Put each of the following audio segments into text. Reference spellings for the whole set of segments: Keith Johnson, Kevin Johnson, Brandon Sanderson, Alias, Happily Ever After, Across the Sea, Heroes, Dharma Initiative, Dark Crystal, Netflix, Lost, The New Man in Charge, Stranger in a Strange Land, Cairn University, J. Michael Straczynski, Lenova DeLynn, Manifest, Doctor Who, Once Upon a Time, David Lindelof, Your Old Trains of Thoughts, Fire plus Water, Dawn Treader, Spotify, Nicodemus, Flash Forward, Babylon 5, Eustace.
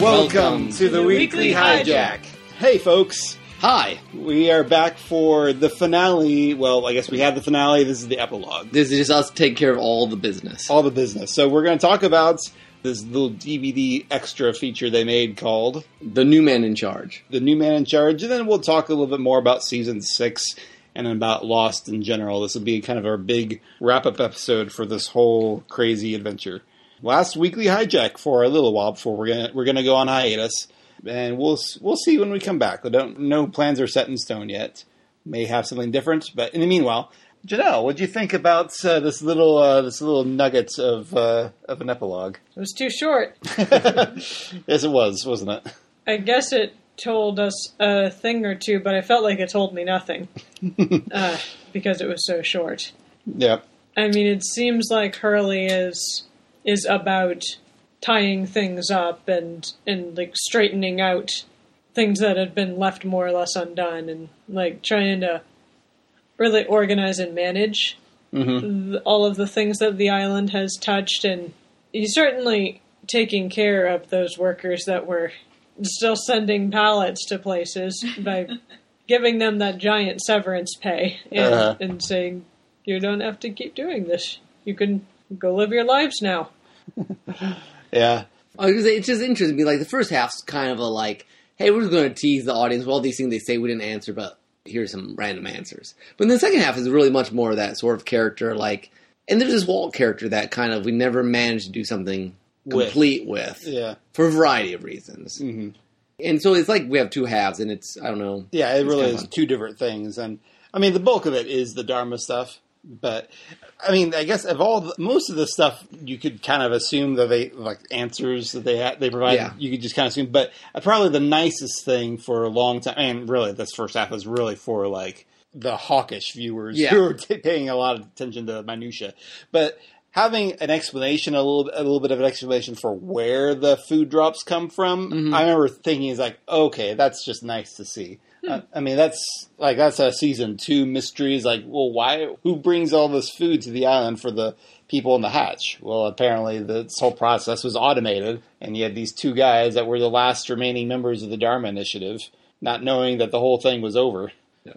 Welcome to the Weekly Hijack. Hey, folks. Hi. We are back for the finale. Well, I guess we had the finale. This is the epilogue. This is just us taking care of all the business. All the business. So we're going to talk about this little DVD extra feature they made called The New Man in Charge. The New Man in Charge. And then we'll talk a little bit more about Season 6 and about Lost in general. This will be kind of our big wrap-up episode for this whole crazy adventure. Last Weekly Hijack for a little while before we're gonna go on hiatus, and we'll see when we come back. No plans are set in stone yet. May have something different, but in the meanwhile, Janelle, what do you think about this little nugget of an epilogue? It was too short. Yes, it was, wasn't it? I guess it told us a thing or two, but I felt like it told me nothing because it was so short. Yeah. I mean, it seems like Hurley is about tying things up and like straightening out things that had been left more or less undone and like trying to really organize and manage all of the things that the island has touched. And he's certainly taking care of those workers that were still sending pallets to places by giving them that giant severance pay and saying, you don't have to keep doing this. You can go live your lives now. Yeah. I was gonna say, it's just interesting to me, like, the first half's kind of a, like, hey, we're just going to tease the audience with all these things they say we didn't answer, but here's some random answers. But the second half is really much more of that sort of character, like, and there's this Walt character that kind of we never managed to do something complete with for a variety of reasons. Mm-hmm. And so it's like we have two halves, and it's, I don't know. Yeah, it really is two different things. And, I mean, the bulk of it is the Dharma stuff. But, I mean, I guess of all most of the stuff you could kind of assume that they, like, answers that they provide, you could just kind of assume. But probably the nicest thing for a long time, and really this first half is really for, like, the hawkish viewers who are paying a lot of attention to minutiae. But having an explanation, a little bit of an explanation for where the food drops come from, I remember thinking, it's like, okay, that's just nice to see. I mean, that's a season 2 mystery. It's like, well, who brings all this food to the island for the people in the hatch? Well, apparently this whole process was automated, and you had these two guys that were the last remaining members of the Dharma Initiative, not knowing that the whole thing was over. Yeah.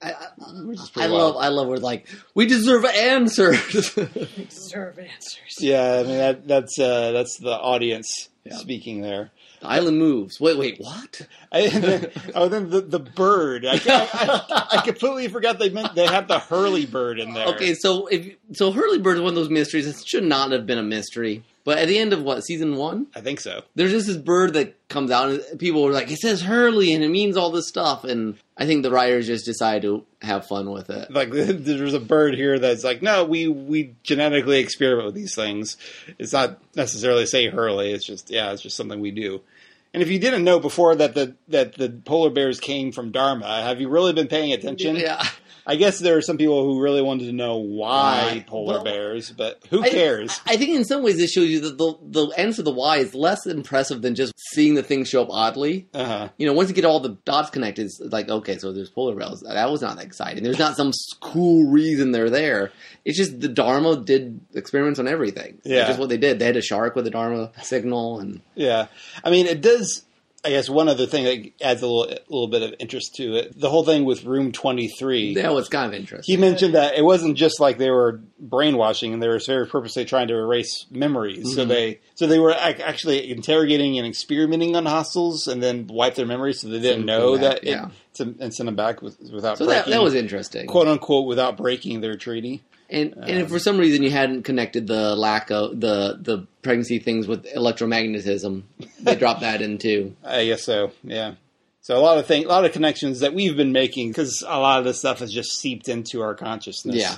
I love where, like, we deserve answers. We deserve answers. Yeah, I mean, that's the audience speaking there. Island moves. Wait, what? Then the bird. I completely forgot they had the Hurley bird in there. Okay, so Hurley bird is one of those mysteries. It should not have been a mystery. But at the end of, season 1? I think so. There's just this bird that comes out, and people are like, it says Hurley, and it means all this stuff. And I think the writers just decided to have fun with it. Like, there's a bird here that's like, no, we genetically experiment with these things. It's not necessarily say Hurley. It's just, it's just something we do. And if you didn't know before that the polar bears came from Dharma, have you really been paying attention? Yeah. I guess there are some people who really wanted to know why polar bears, but who cares? I think in some ways it shows you that the answer to the why is less impressive than just seeing the things show up oddly. Uh-huh. You know, once you get all the dots connected, it's like, okay, so there's polar bears. That was not exciting. There's not some cool reason they're there. It's just the Dharma did experiments on everything. Yeah. It's just what they did. They had a shark with a Dharma signal. Yeah. I mean, it does... I guess one other thing that adds a little bit of interest to it, the whole thing with Room 23. That was kind of interesting. He mentioned that it wasn't just like they were brainwashing and they were very purposely trying to erase memories. Mm-hmm. So they were actually interrogating and experimenting on hostiles and then wiped their memories so they didn't know that and sent them back without breaking. That was interesting. Quote unquote, without breaking their treaty. And if for some reason you hadn't connected the lack of the pregnancy things with electromagnetism, they dropped that in too. I guess so. Yeah. So a lot of connections that we've been making because a lot of this stuff has just seeped into our consciousness.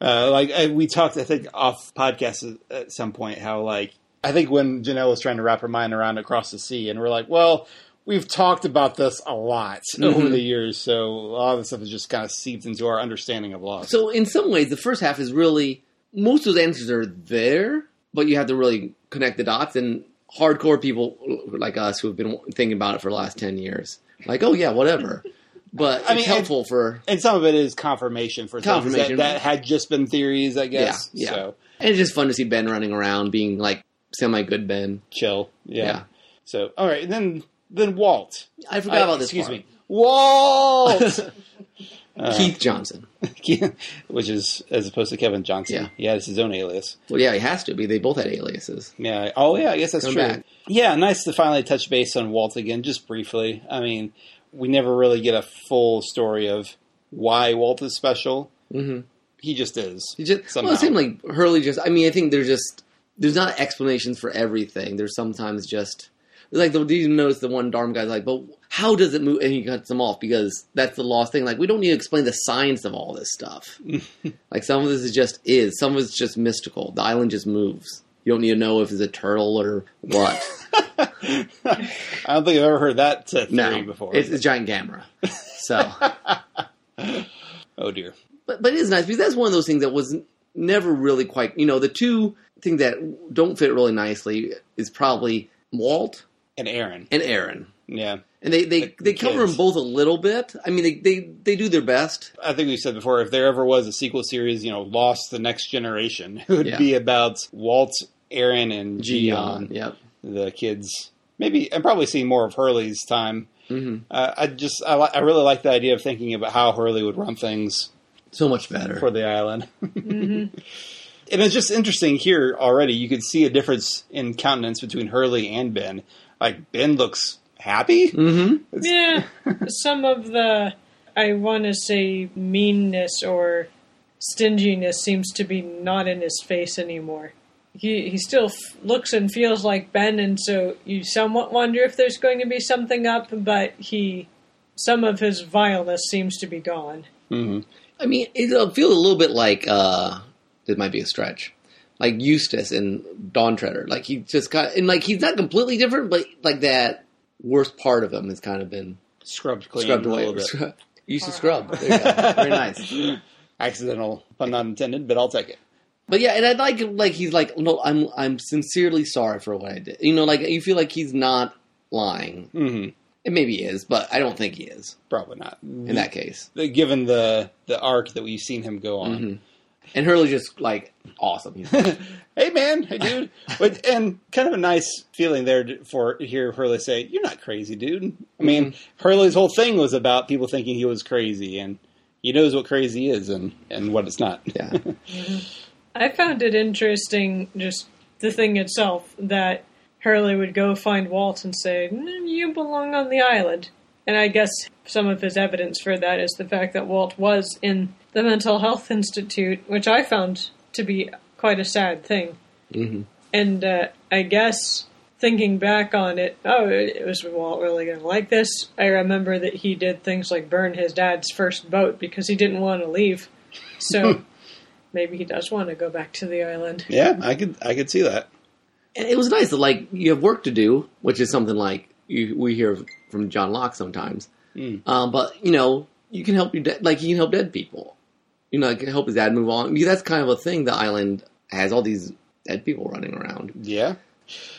Yeah. We talked, I think, off podcast at some point how, like, I think when Janelle was trying to wrap her mind around Across the Sea, and we're like, well, we've talked about this a lot over the years, so a lot of this stuff has just kind of seeped into our understanding of Lost. So in some ways, the first half is really, most of the answers are there, but you have to really connect the dots, and hardcore people like us who have been thinking about it for the last 10 years, like, oh yeah, whatever. But it's helpful for... And some of it is confirmation for things that had just been theories, I guess. Yeah, yeah. So. And it's just fun to see Ben running around, being like, semi-good Ben. Chill, yeah. So, all right, and then Walt. I forgot about this. Excuse me, Walt. Keith Johnson, which is as opposed to Kevin Johnson. Yeah, he has his own alias. Well, yeah, he has to be. They both had aliases. Yeah. Oh, yeah. I guess that's true. Back. Yeah, nice to finally touch base on Walt again, just briefly. I mean, we never really get a full story of why Walt is special. Mm-hmm. He just is. He just somehow. Well, it seemed like Hurley just. I mean, I think there's not explanations for everything. There's sometimes just. Like, do you notice the one Dharma guy's like, but how does it move? And he cuts them off because that's the Lost thing. Like, we don't need to explain the science of all this stuff. Like, some of this is just is. Some of it's just mystical. The island just moves. You don't need to know if it's a turtle or what. I don't think I've ever heard that theory before. It's a giant camera. So. Oh, dear. But it is nice because that's one of those things that was never really quite, you know, the two things that don't fit really nicely is probably Walt. And Aaron. Yeah. And they cover them both a little bit. I mean, they do their best. I think we said before, if there ever was a sequel series, you know, Lost the Next Generation, it would be about Walt, Aaron, and Gion. Yep. The kids. Maybe, I'm probably seeing more of Hurley's time. Mm-hmm. I really like the idea of thinking about how Hurley would run things. So much better. For the island. Mm-hmm. And it's just interesting here already. You can see a difference in countenance between Hurley and Ben. Like, Ben looks happy? Mm-hmm. Yeah. Some of the, I want to say, meanness or stinginess seems to be not in his face anymore. He still looks and feels like Ben, and so you somewhat wonder if there's going to be something up, but some of his vileness seems to be gone. Mm-hmm. I mean, it feels a little bit like, it might be a stretch. Like Eustace and Dawn Treader. Like, he just got... And, like, he's not completely different, but, like, that worst part of him has kind of been... Scrubbed clean. Scrubbed away. Used to scrub. There you go. Very nice. Accidental, pun not intended, but I'll take it. But, yeah, and I'd like, he's like, no, I'm sincerely sorry for what I did. You know, like, you feel like he's not lying. Mm-hmm. And maybe he is, but I don't think he is. Probably not. In that case. Given the arc that we've seen him go on. Mm-hmm. And Hurley's just, like, awesome. He's like, hey, man. Hey, dude. And kind of a nice feeling there for hear Hurley say, you're not crazy, dude. I mean, mm-hmm. Hurley's whole thing was about people thinking he was crazy, and he knows what crazy is and what it's not. Yeah. I found it interesting, just the thing itself, that Hurley would go find Walt and say, you belong on the island. And I guess some of his evidence for that is the fact that Walt was in the Mental Health Institute, which I found to be quite a sad thing. Mm-hmm. And I guess thinking back on it, was Walt really going to like this? I remember that he did things like burn his dad's first boat because he didn't want to leave. So maybe he does want to go back to the island. Yeah, I could see that. And it was nice that, like, you have work to do, which is something like we hear from John Locke sometimes. Mm. But, you know, you can help he can help dead people. You know, it can help his dad move on. I mean, that's kind of a thing. The island has all these dead people running around. Yeah.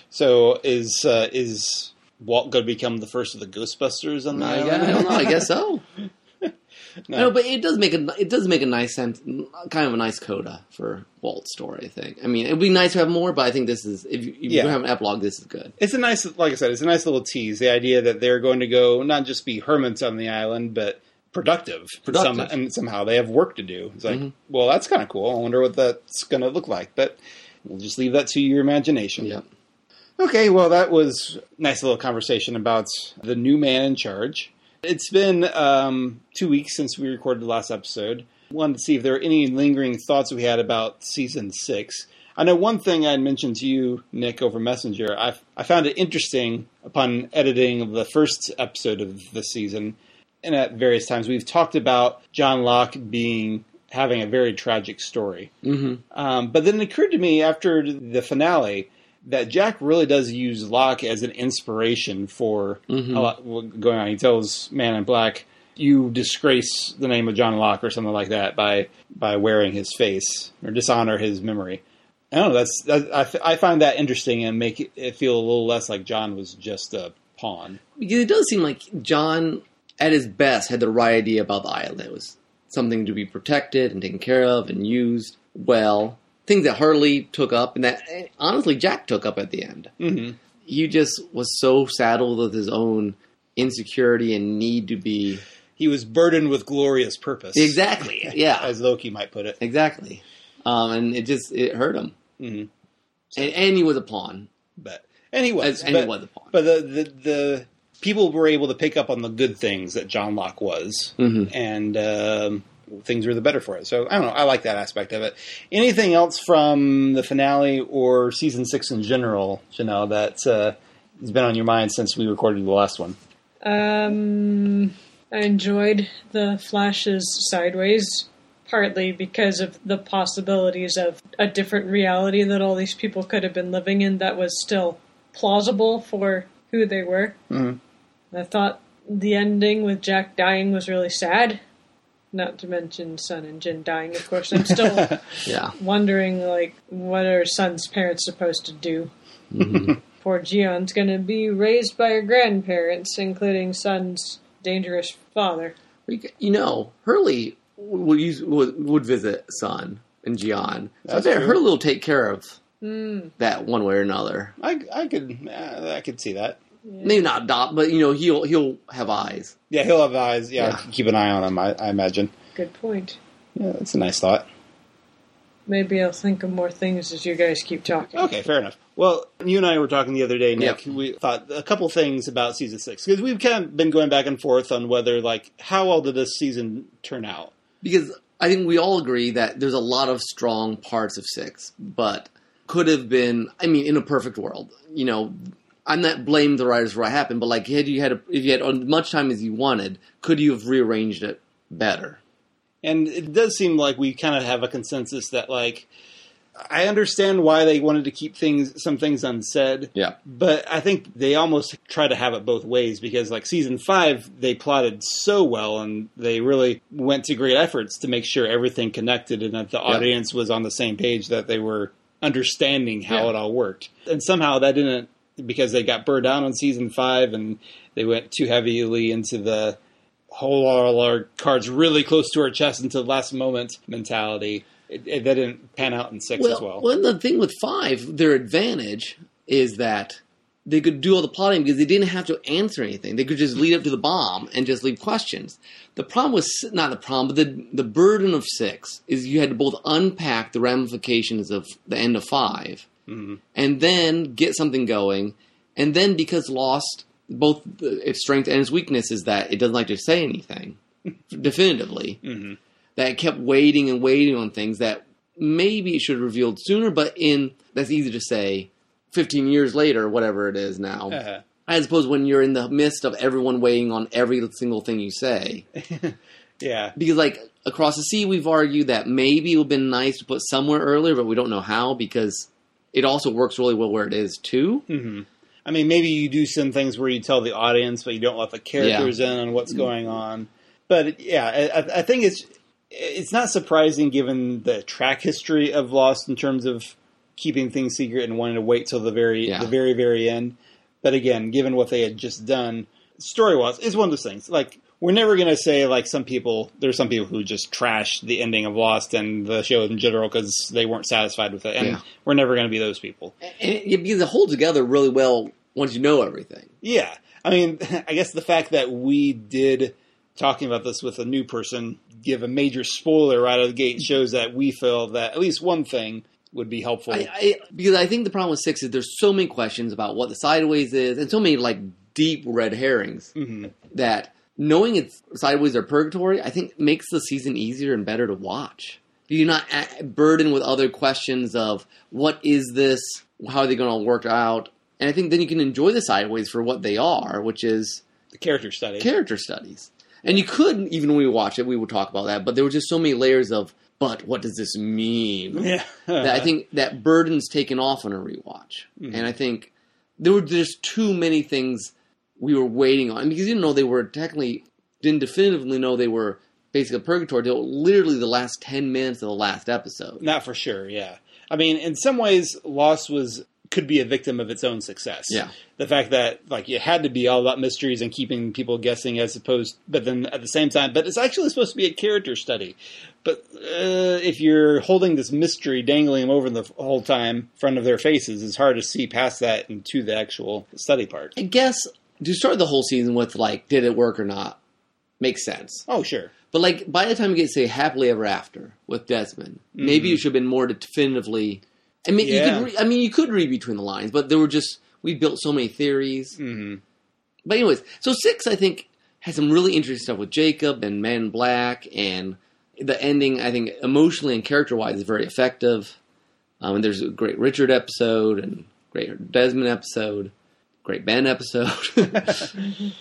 So is Walt going to become the first of the Ghostbusters on the island? I don't know. I guess so. No, but it does make a nice sense, kind of a nice coda for Walt's story, I think. I mean, it would be nice to have more, but I think this is, if you have an epilogue, this is good. It's a nice, like I said, it's a nice little tease, the idea that they're going to go, not just be hermits on the island, but productive. And somehow they have work to do. It's like, mm-hmm. Well, that's kind of cool. I wonder what that's going to look like, but we'll just leave that to your imagination. Yep. Okay, well, that was a nice little conversation about the new man in charge. It's been 2 weeks since we recorded the last episode. Wanted to see if there were any lingering thoughts we had about Season 6. I know one thing I mentioned to you, Nick, over Messenger. I found it interesting upon editing the first episode of the season. And at various times, we've talked about John Locke having a very tragic story. Mm-hmm. But then it occurred to me after the finale that Jack really does use Locke as an inspiration for a lot going on. He tells Man in Black, you disgrace the name of John Locke or something like that by wearing his face or dishonor his memory. I don't know. I find that interesting and make it feel a little less like John was just a pawn. It does seem like John, at his best, had the right idea about the island. It was something to be protected and taken care of and used well. Things that Hurley took up and that, honestly, Jack took up at the end. Mm-hmm. he just was so saddled with his own insecurity and need to be... He was burdened with glorious purpose. Exactly, yeah. As Loki might put it. Exactly. And it hurt him. Mm-hmm. So, and he was a pawn. But he was a pawn. But the people were able to pick up on the good things that John Locke was. Mm-hmm. And things were the better for it. So, I don't know. I like that aspect of it. Anything else from the finale or season 6 in general, Janelle, that's has been on your mind since we recorded the last one? I enjoyed the flashes sideways, partly because of the possibilities of a different reality that all these people could have been living in that was still plausible for who they were. Mm-hmm. I thought the ending with Jack dying was really sad, not to mention Sun and Jin dying, of course. I'm still wondering, like, what are Sun's parents supposed to do? Mm-hmm. Poor Gion's going to be raised by her grandparents, including Sun's dangerous father. You know, Hurley would visit Sun and Gian. So Hurley will take care of that one way or another. I could see that. Yeah. Maybe not adopt, but you know, he'll have eyes. Yeah, he'll have eyes. Yeah, yeah. Keep an eye on him. I imagine. Good point. Yeah, that's a nice thought. Maybe I'll think of more things as you guys keep talking. Okay, fair enough. Well, you and I were talking the other day, Nick. Yep. We thought a couple things about season 6 because we've kind of been going back and forth on whether, like, how well did this season turn out? Because I think we all agree that there's a lot of strong parts of 6, but could have been. I mean, in a perfect world, you know, I'm not blaming the writers for what happened, but like, if you had as much time as you wanted, could you have rearranged it better? And it does seem like we kind of have a consensus that, like, I understand why they wanted to keep some things unsaid. Yeah. But I think they almost try to have it both ways because, like, season 5, they plotted so well and they really went to great efforts to make sure everything connected and that the audience was on the same page, that they were understanding how it all worked. And somehow that didn't, because they got burned out on season 5 and they went too heavily into the whole all our cards really close to our chest until the last moment mentality. That didn't pan out in 6 as well. Well, the thing with 5, their advantage is that they could do all the plotting because they didn't have to answer anything. They could just lead up to the bomb and just leave questions. The problem was, not the problem, but the burden of 6 is you had to both unpack the ramifications of the end of 5 and then get something going. And then because Lost, both its strength and its weakness is that it doesn't like to say anything definitively. Mm-hmm. That it kept waiting and waiting on things that maybe it should have revealed sooner, but that's easy to say 15 years later, whatever it is now. Uh-huh. I suppose when you're in the midst of everyone waiting on every single thing you say. Yeah. Because, like, Across the Sea, we've argued that maybe it would have been nice to put somewhere earlier, but we don't know how because it also works really well where it is, too. Mm-hmm. I mean, maybe you do some things where you tell the audience, but you don't let the characters in on what's going on. But, yeah, I think it's not surprising given the track history of Lost in terms of keeping things secret and wanting to wait till the very, very end. But, again, given what they had just done, story-wise, it's one of those things. Like, we're never going to say, like, there's some people who just trash the ending of Lost and the show in general because they weren't satisfied with it. And we're never going to be those people. And because it holds together really well once you know everything. Yeah. I mean, I guess the fact that we did, talking about this with a new person, give a major spoiler right out of the gate shows that we feel that at least one thing would be helpful. Because I think the problem with 6 is there's so many questions about what the sideways is and so many, like, deep red herrings that knowing it's sideways or purgatory, I think makes the season easier and better to watch. You're not burdened with other questions of what is this, how are they going to work out? And I think then you can enjoy the sideways for what they are, which is the character studies. And you could, even when we watch it, we will talk about that, but there were just so many layers of, but what does this mean? Yeah. That I think that burden's taken off on a rewatch. Mm-hmm. And I think there were just too many things we were waiting on. Because you didn't know they were technically, didn't definitively know they were basically purgatory until literally the last 10 minutes of the last episode. Not for sure, yeah. I mean, in some ways, Lost was could be a victim of its own success. Yeah. The fact that like it had to be all about mysteries and keeping people guessing as opposed, but then at the same time, but it's actually supposed to be a character study. But if you're holding this mystery, dangling them over the whole time in front of their faces, it's hard to see past that and to the actual study part. I guess to start the whole season with like, did it work or not? Makes sense. Oh, sure. But like by the time you get to say Happily Ever After with Desmond, maybe you should have been more definitively... I mean, yeah. you could read between the lines, but there were just, we built so many theories. Mm-hmm. But anyways, so 6, I think, has some really interesting stuff with Jacob and Man in Black, and the ending, I think, emotionally and character-wise is very effective. And there's a great Richard episode, and great Desmond episode, great Ben episode.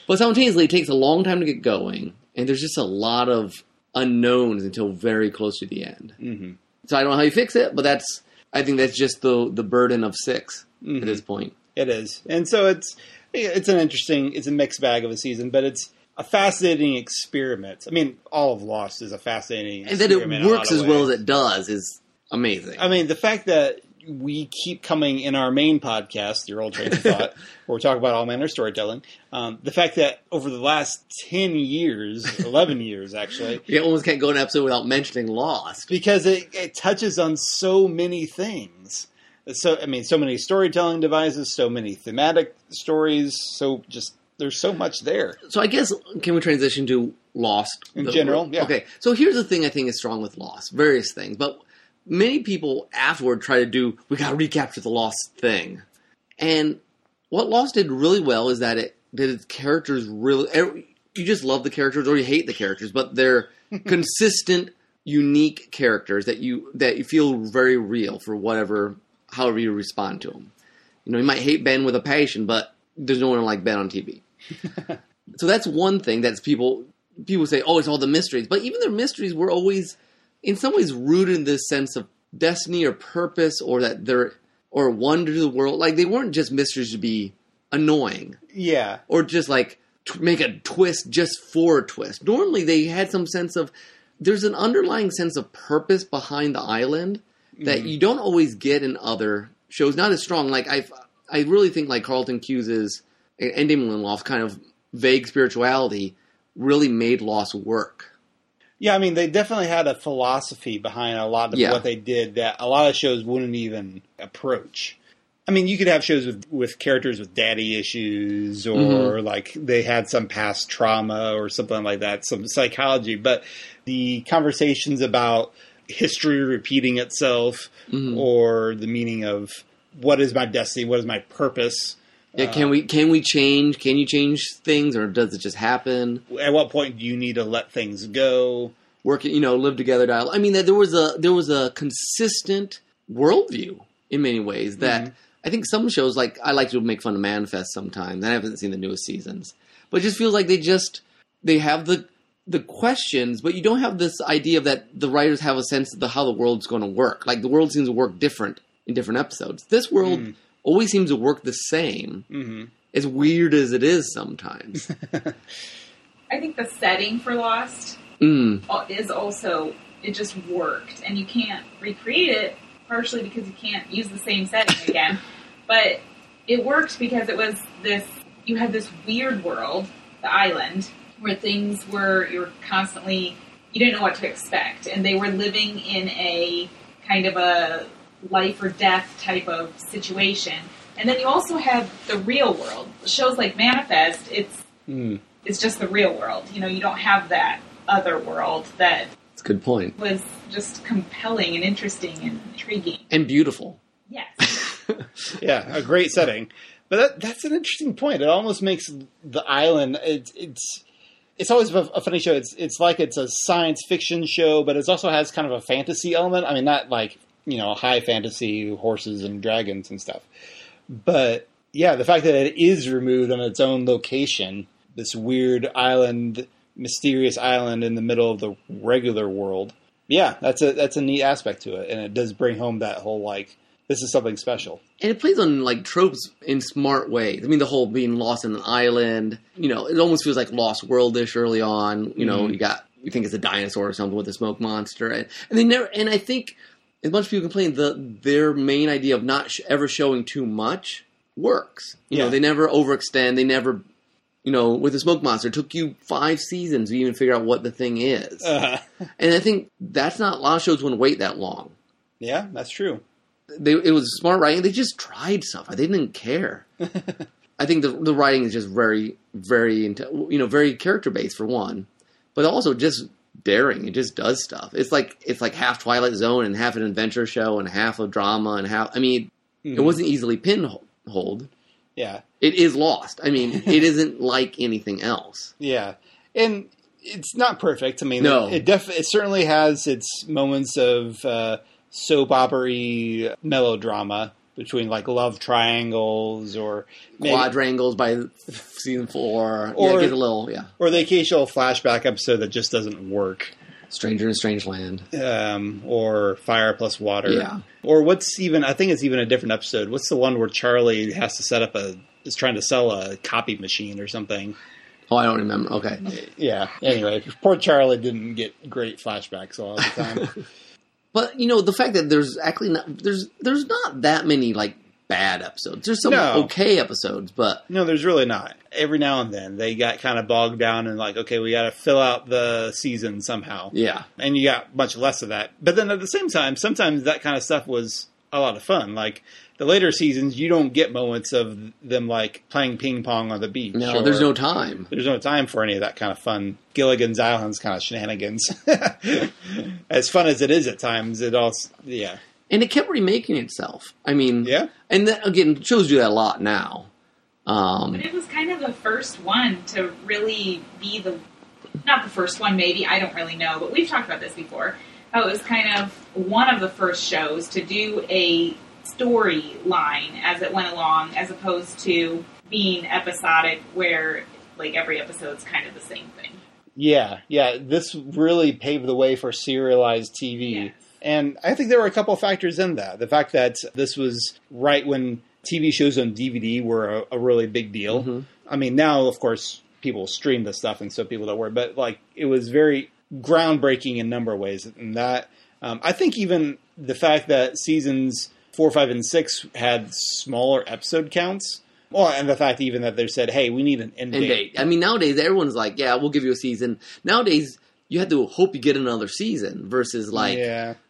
But simultaneously, it takes a long time to get going, and there's just a lot of unknowns until very close to the end. Mm-hmm. So I don't know how you fix it, but that's... I think that's just the burden of 6 at this point. It is. And so it's an interesting, it's a mixed bag of a season, but it's a fascinating experiment. I mean, all of Lost is a fascinating experiment. And that it works as well as it does is amazing. I mean, the fact that we keep coming in our main podcast, Your Old Trains of Thought, where we talk about all manner of storytelling. The fact that over the last 10 years, 11 years actually. You almost can't go an episode without mentioning Lost. Because it touches on so many things. So, I mean, so many storytelling devices, so many thematic stories, so just, there's so much there. So I guess, can we transition to Lost? In general, yeah. Okay, so here's the thing I think is strong with Lost, various things, but... Many people afterward try to do, we got to recapture the Lost thing. And what Lost did really well is that it did its characters really... You just love the characters or you hate the characters, but they're consistent, unique characters that you feel very real for however you respond to them. You know, you might hate Ben with a passion, but there's no one like Ben on TV. So that's one thing that's people say, oh, it's all the mysteries. But even their mysteries were always... in some ways rooted in this sense of destiny or purpose or that they're or wonder to the world. Like, they weren't just mysteries to be annoying. Yeah. Or just, like, make a twist just for a twist. Normally, they had some sense of... There's an underlying sense of purpose behind the island that you don't always get in other shows. Not as strong. Like, I really think, like, Carlton Cuse's and Damon Lindelof's kind of vague spirituality really made Lost work. Yeah, I mean, they definitely had a philosophy behind a lot of what they did that a lot of shows wouldn't even approach. I mean, you could have shows with characters with daddy issues or, like, they had some past trauma or something like that, some psychology. But the conversations about history repeating itself or the meaning of what is my destiny, what is my purpose... Yeah, can we change? Can you change things, or does it just happen? At what point do you need to let things go? Live together, dialogue. I mean, there was a consistent worldview in many ways that I think some shows, like, I like to make fun of Manifest sometimes. I haven't seen the newest seasons, but it just feels like they have the questions, but you don't have this idea that the writers have a sense of how the world's going to work. Like, the world seems to work different in different episodes. This world. Always seems to work the same, as weird as it is sometimes. I think the setting for Lost is also, it just worked. And you can't recreate it, partially because you can't use the same setting again. But it worked because it was this, you had this weird world, the island, where things were, you were constantly, you didn't know what to expect. And they were living in a kind of a life or death type of situation. And then you also have the real world. Shows like Manifest, it's just the real world. You know, you don't have that other world that... That's a good point. ...was just compelling and interesting and intriguing. And beautiful. Yes. Yeah, a great setting. But that's an interesting point. It almost makes the island... It's always a funny show. It's like it's a science fiction show, but it also has kind of a fantasy element. I mean, not like... you know, high fantasy, horses and dragons and stuff. But, yeah, the fact that it is removed on its own location, this weird island, mysterious island in the middle of the regular world, yeah, that's a neat aspect to it. And it does bring home that whole, like, this is something special. And it plays on, like, tropes in smart ways. I mean, the whole being lost in an island, you know, it almost feels like Lost World-ish early on. You know, you think it's a dinosaur or something with a smoke monster. And they never, and I think... as much as people complain, their main idea of not ever showing too much works. You know, they never overextend. They never, with the Smoke Monster, it took you 5 seasons to even figure out what the thing is. And I think that's not a lot of shows wouldn't wait that long. Yeah, that's true. It was smart writing. They just tried stuff. They didn't care. I think the writing is just very, very, very character-based for one, but also just daring. It just does stuff. It's like half Twilight Zone and half an adventure show and half a drama and half, it wasn't easily pinholed. Yeah. It is Lost. It isn't like anything else. Yeah. And it's not perfect. No. It certainly has its moments of soap opery melodrama. Between love triangles or quadrangles by season 4, or get a little or the occasional flashback episode that just doesn't work, Stranger in a Strange Land, or Fire plus Water, or I think it's even a different episode. What's the one where Charlie has to is trying to sell a copy machine or something? Oh, I don't remember. Okay, yeah. Anyway, poor Charlie didn't get great flashbacks all the time. But the fact that there's actually not that many bad episodes. There's some okay episodes, but no, there's really not. Every now and then they got kind of bogged down and okay, we got to fill out the season somehow. Yeah, and you got much less of that. But then at the same time, sometimes that kind of stuff was a lot of fun. Like the later seasons, you don't get moments of them playing ping pong on the beach. No, there's no time. There's no time for any of that kind of fun Gilligan's Island's kind of shenanigans. As fun as it is at times, it also and it kept remaking itself. And that, again, shows do that a lot now. But it was kind of the first one to really be not the first one, maybe, I don't really know, but we've talked about this before. It was kind of one of the first shows to do a storyline as it went along, as opposed to being episodic where every episode's kind of the same thing. Yeah. This really paved the way for serialized TV. Yes. And I think there were a couple factors in that. The fact that this was right when TV shows on DVD were a really big deal. Mm-hmm. Now, of course, people stream this stuff and so people don't worry, but it was very groundbreaking in a number of ways. And that, I think even the fact that seasons 4, 5, and 6 had smaller episode counts. Well, and the fact even that they said, hey, we need an end date. Nowadays, everyone's we'll give you a season. Nowadays, you have to hope you get another season versus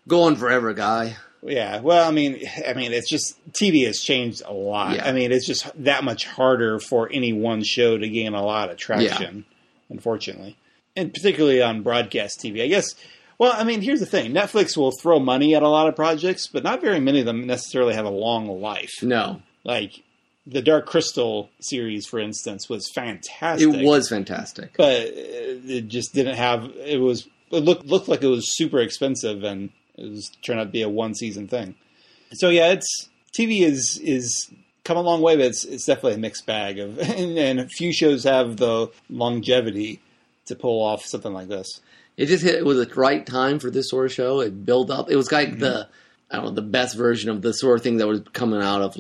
go on forever, guy. Yeah. Well, it's just TV has changed a lot. Yeah. It's just that much harder for any one show to gain a lot of traction, unfortunately. And particularly on broadcast TV, I guess. Well, here's the thing. Netflix will throw money at a lot of projects, but not very many of them necessarily have a long life. No. The Dark Crystal series, for instance, was fantastic. It was fantastic. But it just didn't have... It looked like it was super expensive, and it was turned out to be a one-season thing. So, TV is come a long way, but it's definitely a mixed bag. And a few shows have the longevity to pull off something like this. It just hit with the right time for this sort of show. It built up. It was the best version of the sort of thing that was coming out of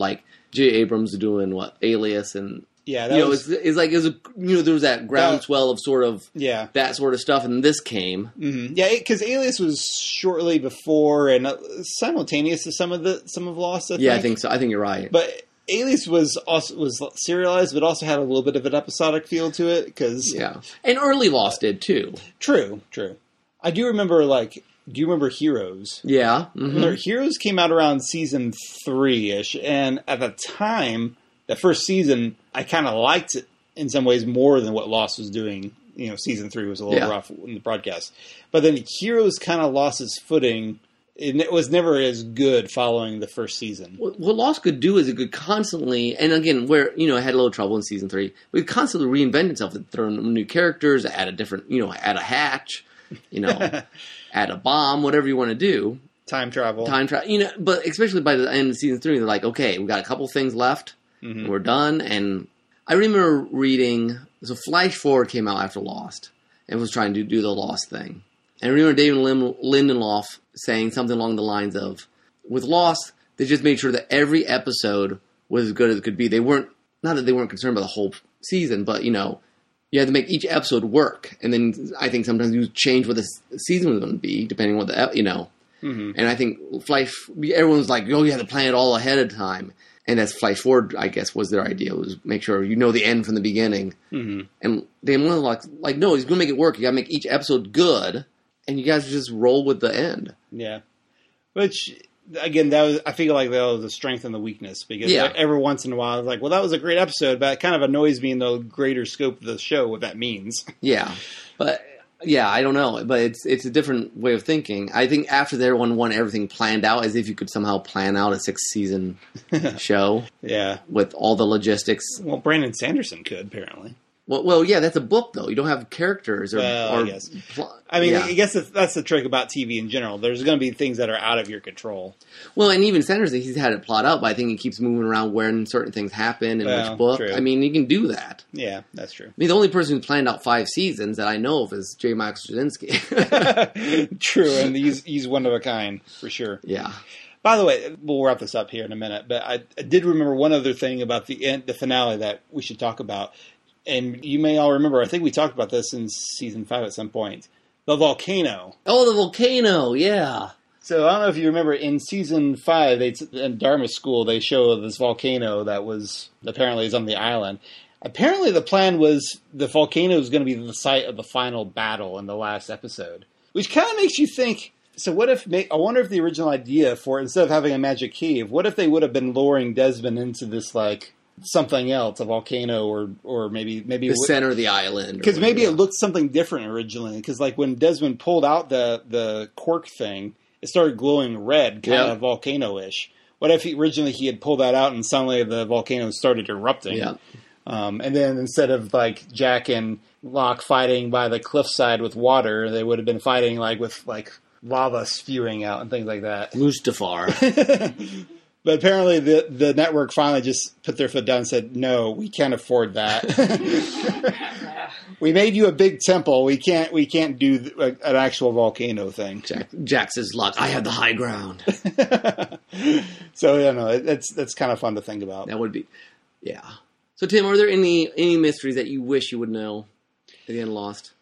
J. Abrams doing Alias and there was that groundswell of sort of that sort of stuff, and this came because Alias was shortly before and simultaneous to some of Lost. I think so. I think you're right, but. Alias was serialized, but also had a little bit of an episodic feel to it, because... Yeah. And early Lost did, too. True. I do remember, do you remember Heroes? Yeah. Mm-hmm. Heroes came out around season 3-ish, and at the time, that first season, I kind of liked it in some ways more than what Lost was doing. Season 3 was a little rough in the broadcast. But then Heroes kind of lost its footing... It was never as good following the first season. What Lost could do is it could constantly, and again, where, it had a little trouble in season 3, but it constantly reinvented itself. It threw in new characters, add a different, add a hatch, add a bomb, whatever you want to do. Time travel. But especially by the end of season 3, they're okay, we got a couple things left, and we're done. And I remember reading, so Flash Forward came out after Lost, and was trying to do the Lost thing. And I remember David Lindelof saying something along the lines of, with Lost, they just made sure that every episode was as good as it could be. They weren't, not that they weren't concerned about the whole season, but, you had to make each episode work. And then I think sometimes you change what the season was going to be, depending on what the, Mm-hmm. And I think everyone's like, oh, you have to plan it all ahead of time. And that's Flash Forward, I guess, was their idea, was make sure you know the end from the beginning. Mm-hmm. And they were like, no, he's going to make it work. You got to make each episode good, and you guys just roll with the end. Yeah. Which, again, that was, I feel like that was the strength and the weakness, because every once in a while, I was like, well, that was a great episode, but it kind of annoys me in the greater scope of the show, what that means. Yeah. But... yeah, I don't know, but it's a different way of thinking. I think after everyone won everything planned out, as if you could somehow plan out a 6-season show. Yeah, with all the logistics. Well, Brandon Sanderson could apparently. Well, yeah, that's a book though. You don't have characters or I guess. I guess that's the trick about TV in general. There's going to be things that are out of your control. Well, and even Sanderson, he's had it plot out, but I think he keeps moving around when certain things happen in which book. True. I mean, you can do that. Yeah, that's true. I mean, the only person who's planned out 5 seasons that I know of is J. Michael Straczynski. True, and he's one of a kind for sure. Yeah. By the way, we'll wrap this up here in a minute, but I did remember one other thing about the finale that we should talk about. And you may all remember, I think we talked about this in Season 5 at some point. The volcano. Oh, the volcano, yeah. So I don't know if you remember, in Season 5, in Dharma School, they show this volcano that was apparently is on the island. Apparently the plan was the volcano was going to be the site of the final battle in the last episode. Which kind of makes you think, so what if, I wonder if the original idea for, instead of having a magic cave, what if they would have been luring Desmond into this, like... something else, a volcano, or maybe the center of the island, because maybe it looked something different originally. Because like when Desmond pulled out the cork thing, it started glowing red, kind of volcano-ish. What if he originally had pulled that out and suddenly the volcano started erupting? Yeah. And then instead of like Jack and Locke fighting by the cliffside with water, they would have been fighting like with like lava spewing out and things like that. Mustafar. But apparently the network finally just put their foot down and said, no, we can't afford that. We made you a big temple. We can't do an actual volcano thing. Jack says, Locke, I have the high ground. So, you know, that's kind of fun to think about. That would be, yeah. So, Tim, are there any mysteries that you wish you would know at the end of Lost?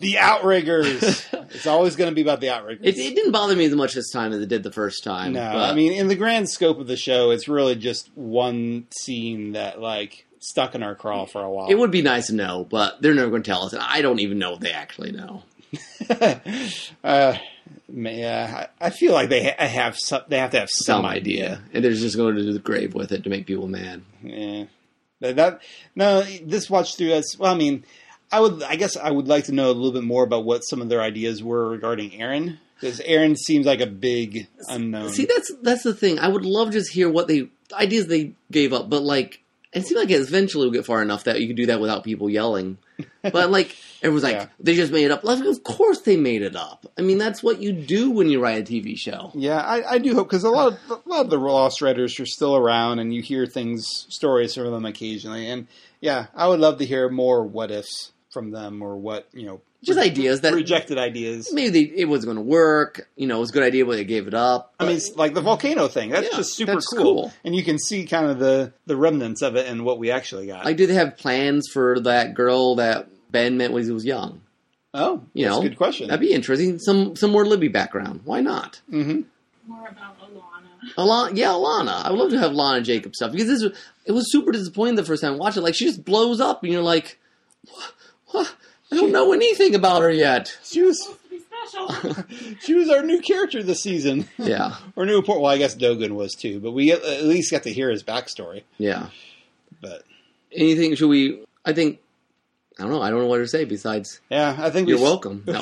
The Outriggers. It's always going to be about the Outriggers. It didn't bother me as much this time as it did the first time. No, but. I mean, in the grand scope of the show, it's really just one scene that, like, stuck in our craw for a while. It would be nice to know, but they're never going to tell us, and I don't even know if they actually know. Yeah, I feel like they have to have some idea. And they're just going to the grave with it to make people mad. Yeah. No, this watch through us, well, I mean... I would like to know a little bit more about what some of their ideas were regarding Aaron, because Aaron seems like a big unknown. See, that's the thing. I would love to just hear what ideas they gave up, but like it seemed like eventually we'll get far enough that you could do that without people yelling. But like everyone's like they just made it up. Like, of course they made it up. I mean, that's what you do when you write a TV show. Yeah, I do hope, because a lot of the Lost writers are still around, and you hear stories from them occasionally. And yeah, I would love to hear more what ifs from them, or what, you know, just ideas that rejected ideas. Maybe it wasn't going to work. You know, it was a good idea, but they gave it up. I mean, it's like the volcano thing. That's just super cool. And you can see kind of the remnants of it and what we actually got. Like, do they have plans for that girl that Ben met when he was young? Oh, that's a good question. That'd be interesting. Some more Libby background. Why not? Mm-hmm. More about Alana. Alana. I would love to have Lana Jacob stuff, because it was super disappointing the first time I watched it. Like, she just blows up, and you're like, what? I don't know anything about her yet. She was supposed to be special. She was our new character this season. Yeah. Or new important. Well, I guess Dogen was too, but we at least got to hear his backstory. Yeah. But anything? Should we? I don't know. I don't know what to say besides. Yeah, I think you're welcome. No.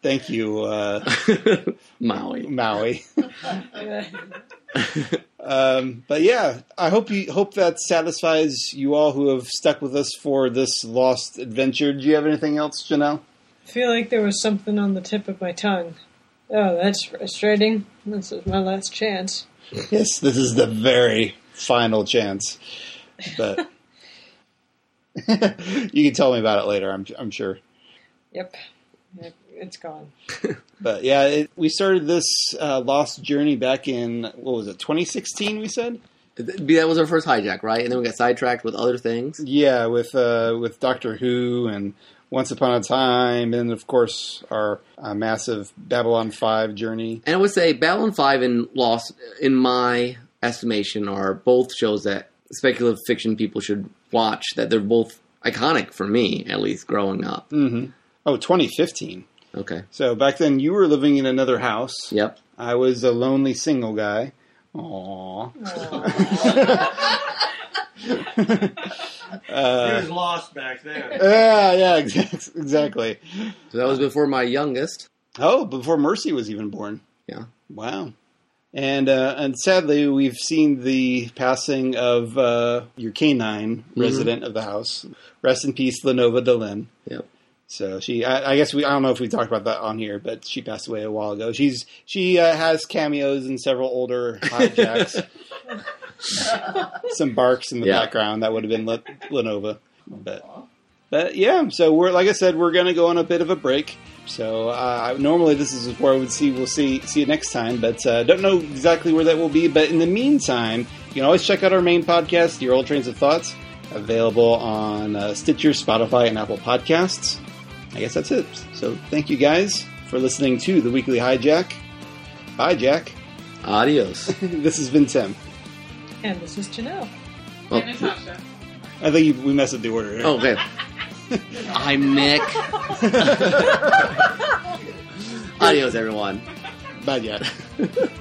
Thank you, Maui. But yeah, I hope that satisfies you all who have stuck with us for this Lost adventure. Do you have anything else, Janelle? I feel like there was something on the tip of my tongue. Oh, that's frustrating. This is my last chance. Yes, this is the very final chance. But you can tell me about it later, I'm sure. Yep. It's gone. But yeah, we started this Lost journey back in, what was it, 2016, we said? That was our first hijack, right? And then we got sidetracked with other things. Yeah, with Doctor Who and Once Upon a Time, and of course our massive Babylon 5 journey. And I would say Babylon 5 and Lost, in my estimation, are both shows that speculative fiction people should watch. That they're both iconic for me, at least growing up. Mm-hmm. Oh, 2015. Okay. So back then you were living in another house. Yep. I was a lonely single guy. Aww. He was lost back then. Yeah, exactly. So that was before my youngest. Oh, before Mercy was even born. Yeah. Wow. And sadly, we've seen the passing of your canine resident of the house. Rest in peace, Lenova DeLynn. Yep. So she, I guess I don't know if we talked about that on here, but she passed away a while ago. She has cameos in several older hijacks. Some barks in the background. That would have been Lenova. But yeah, so we're, like I said, we're going to go on a bit of a break. So normally this is where we'll see you next time, but don't know exactly where that will be. But in the meantime, you can always check out our main podcast, Your Old Trains of Thoughts, available on Stitcher, Spotify, and Apple Podcasts. I guess that's it. So thank you guys for listening to The Weekly Hijack. Bye, Jack. Adios. This has been Tim. And this is Janelle. Well, and Natasha. I think we messed up the order. Right? Okay. I'm Nick. Adios, everyone. Bye, Jack.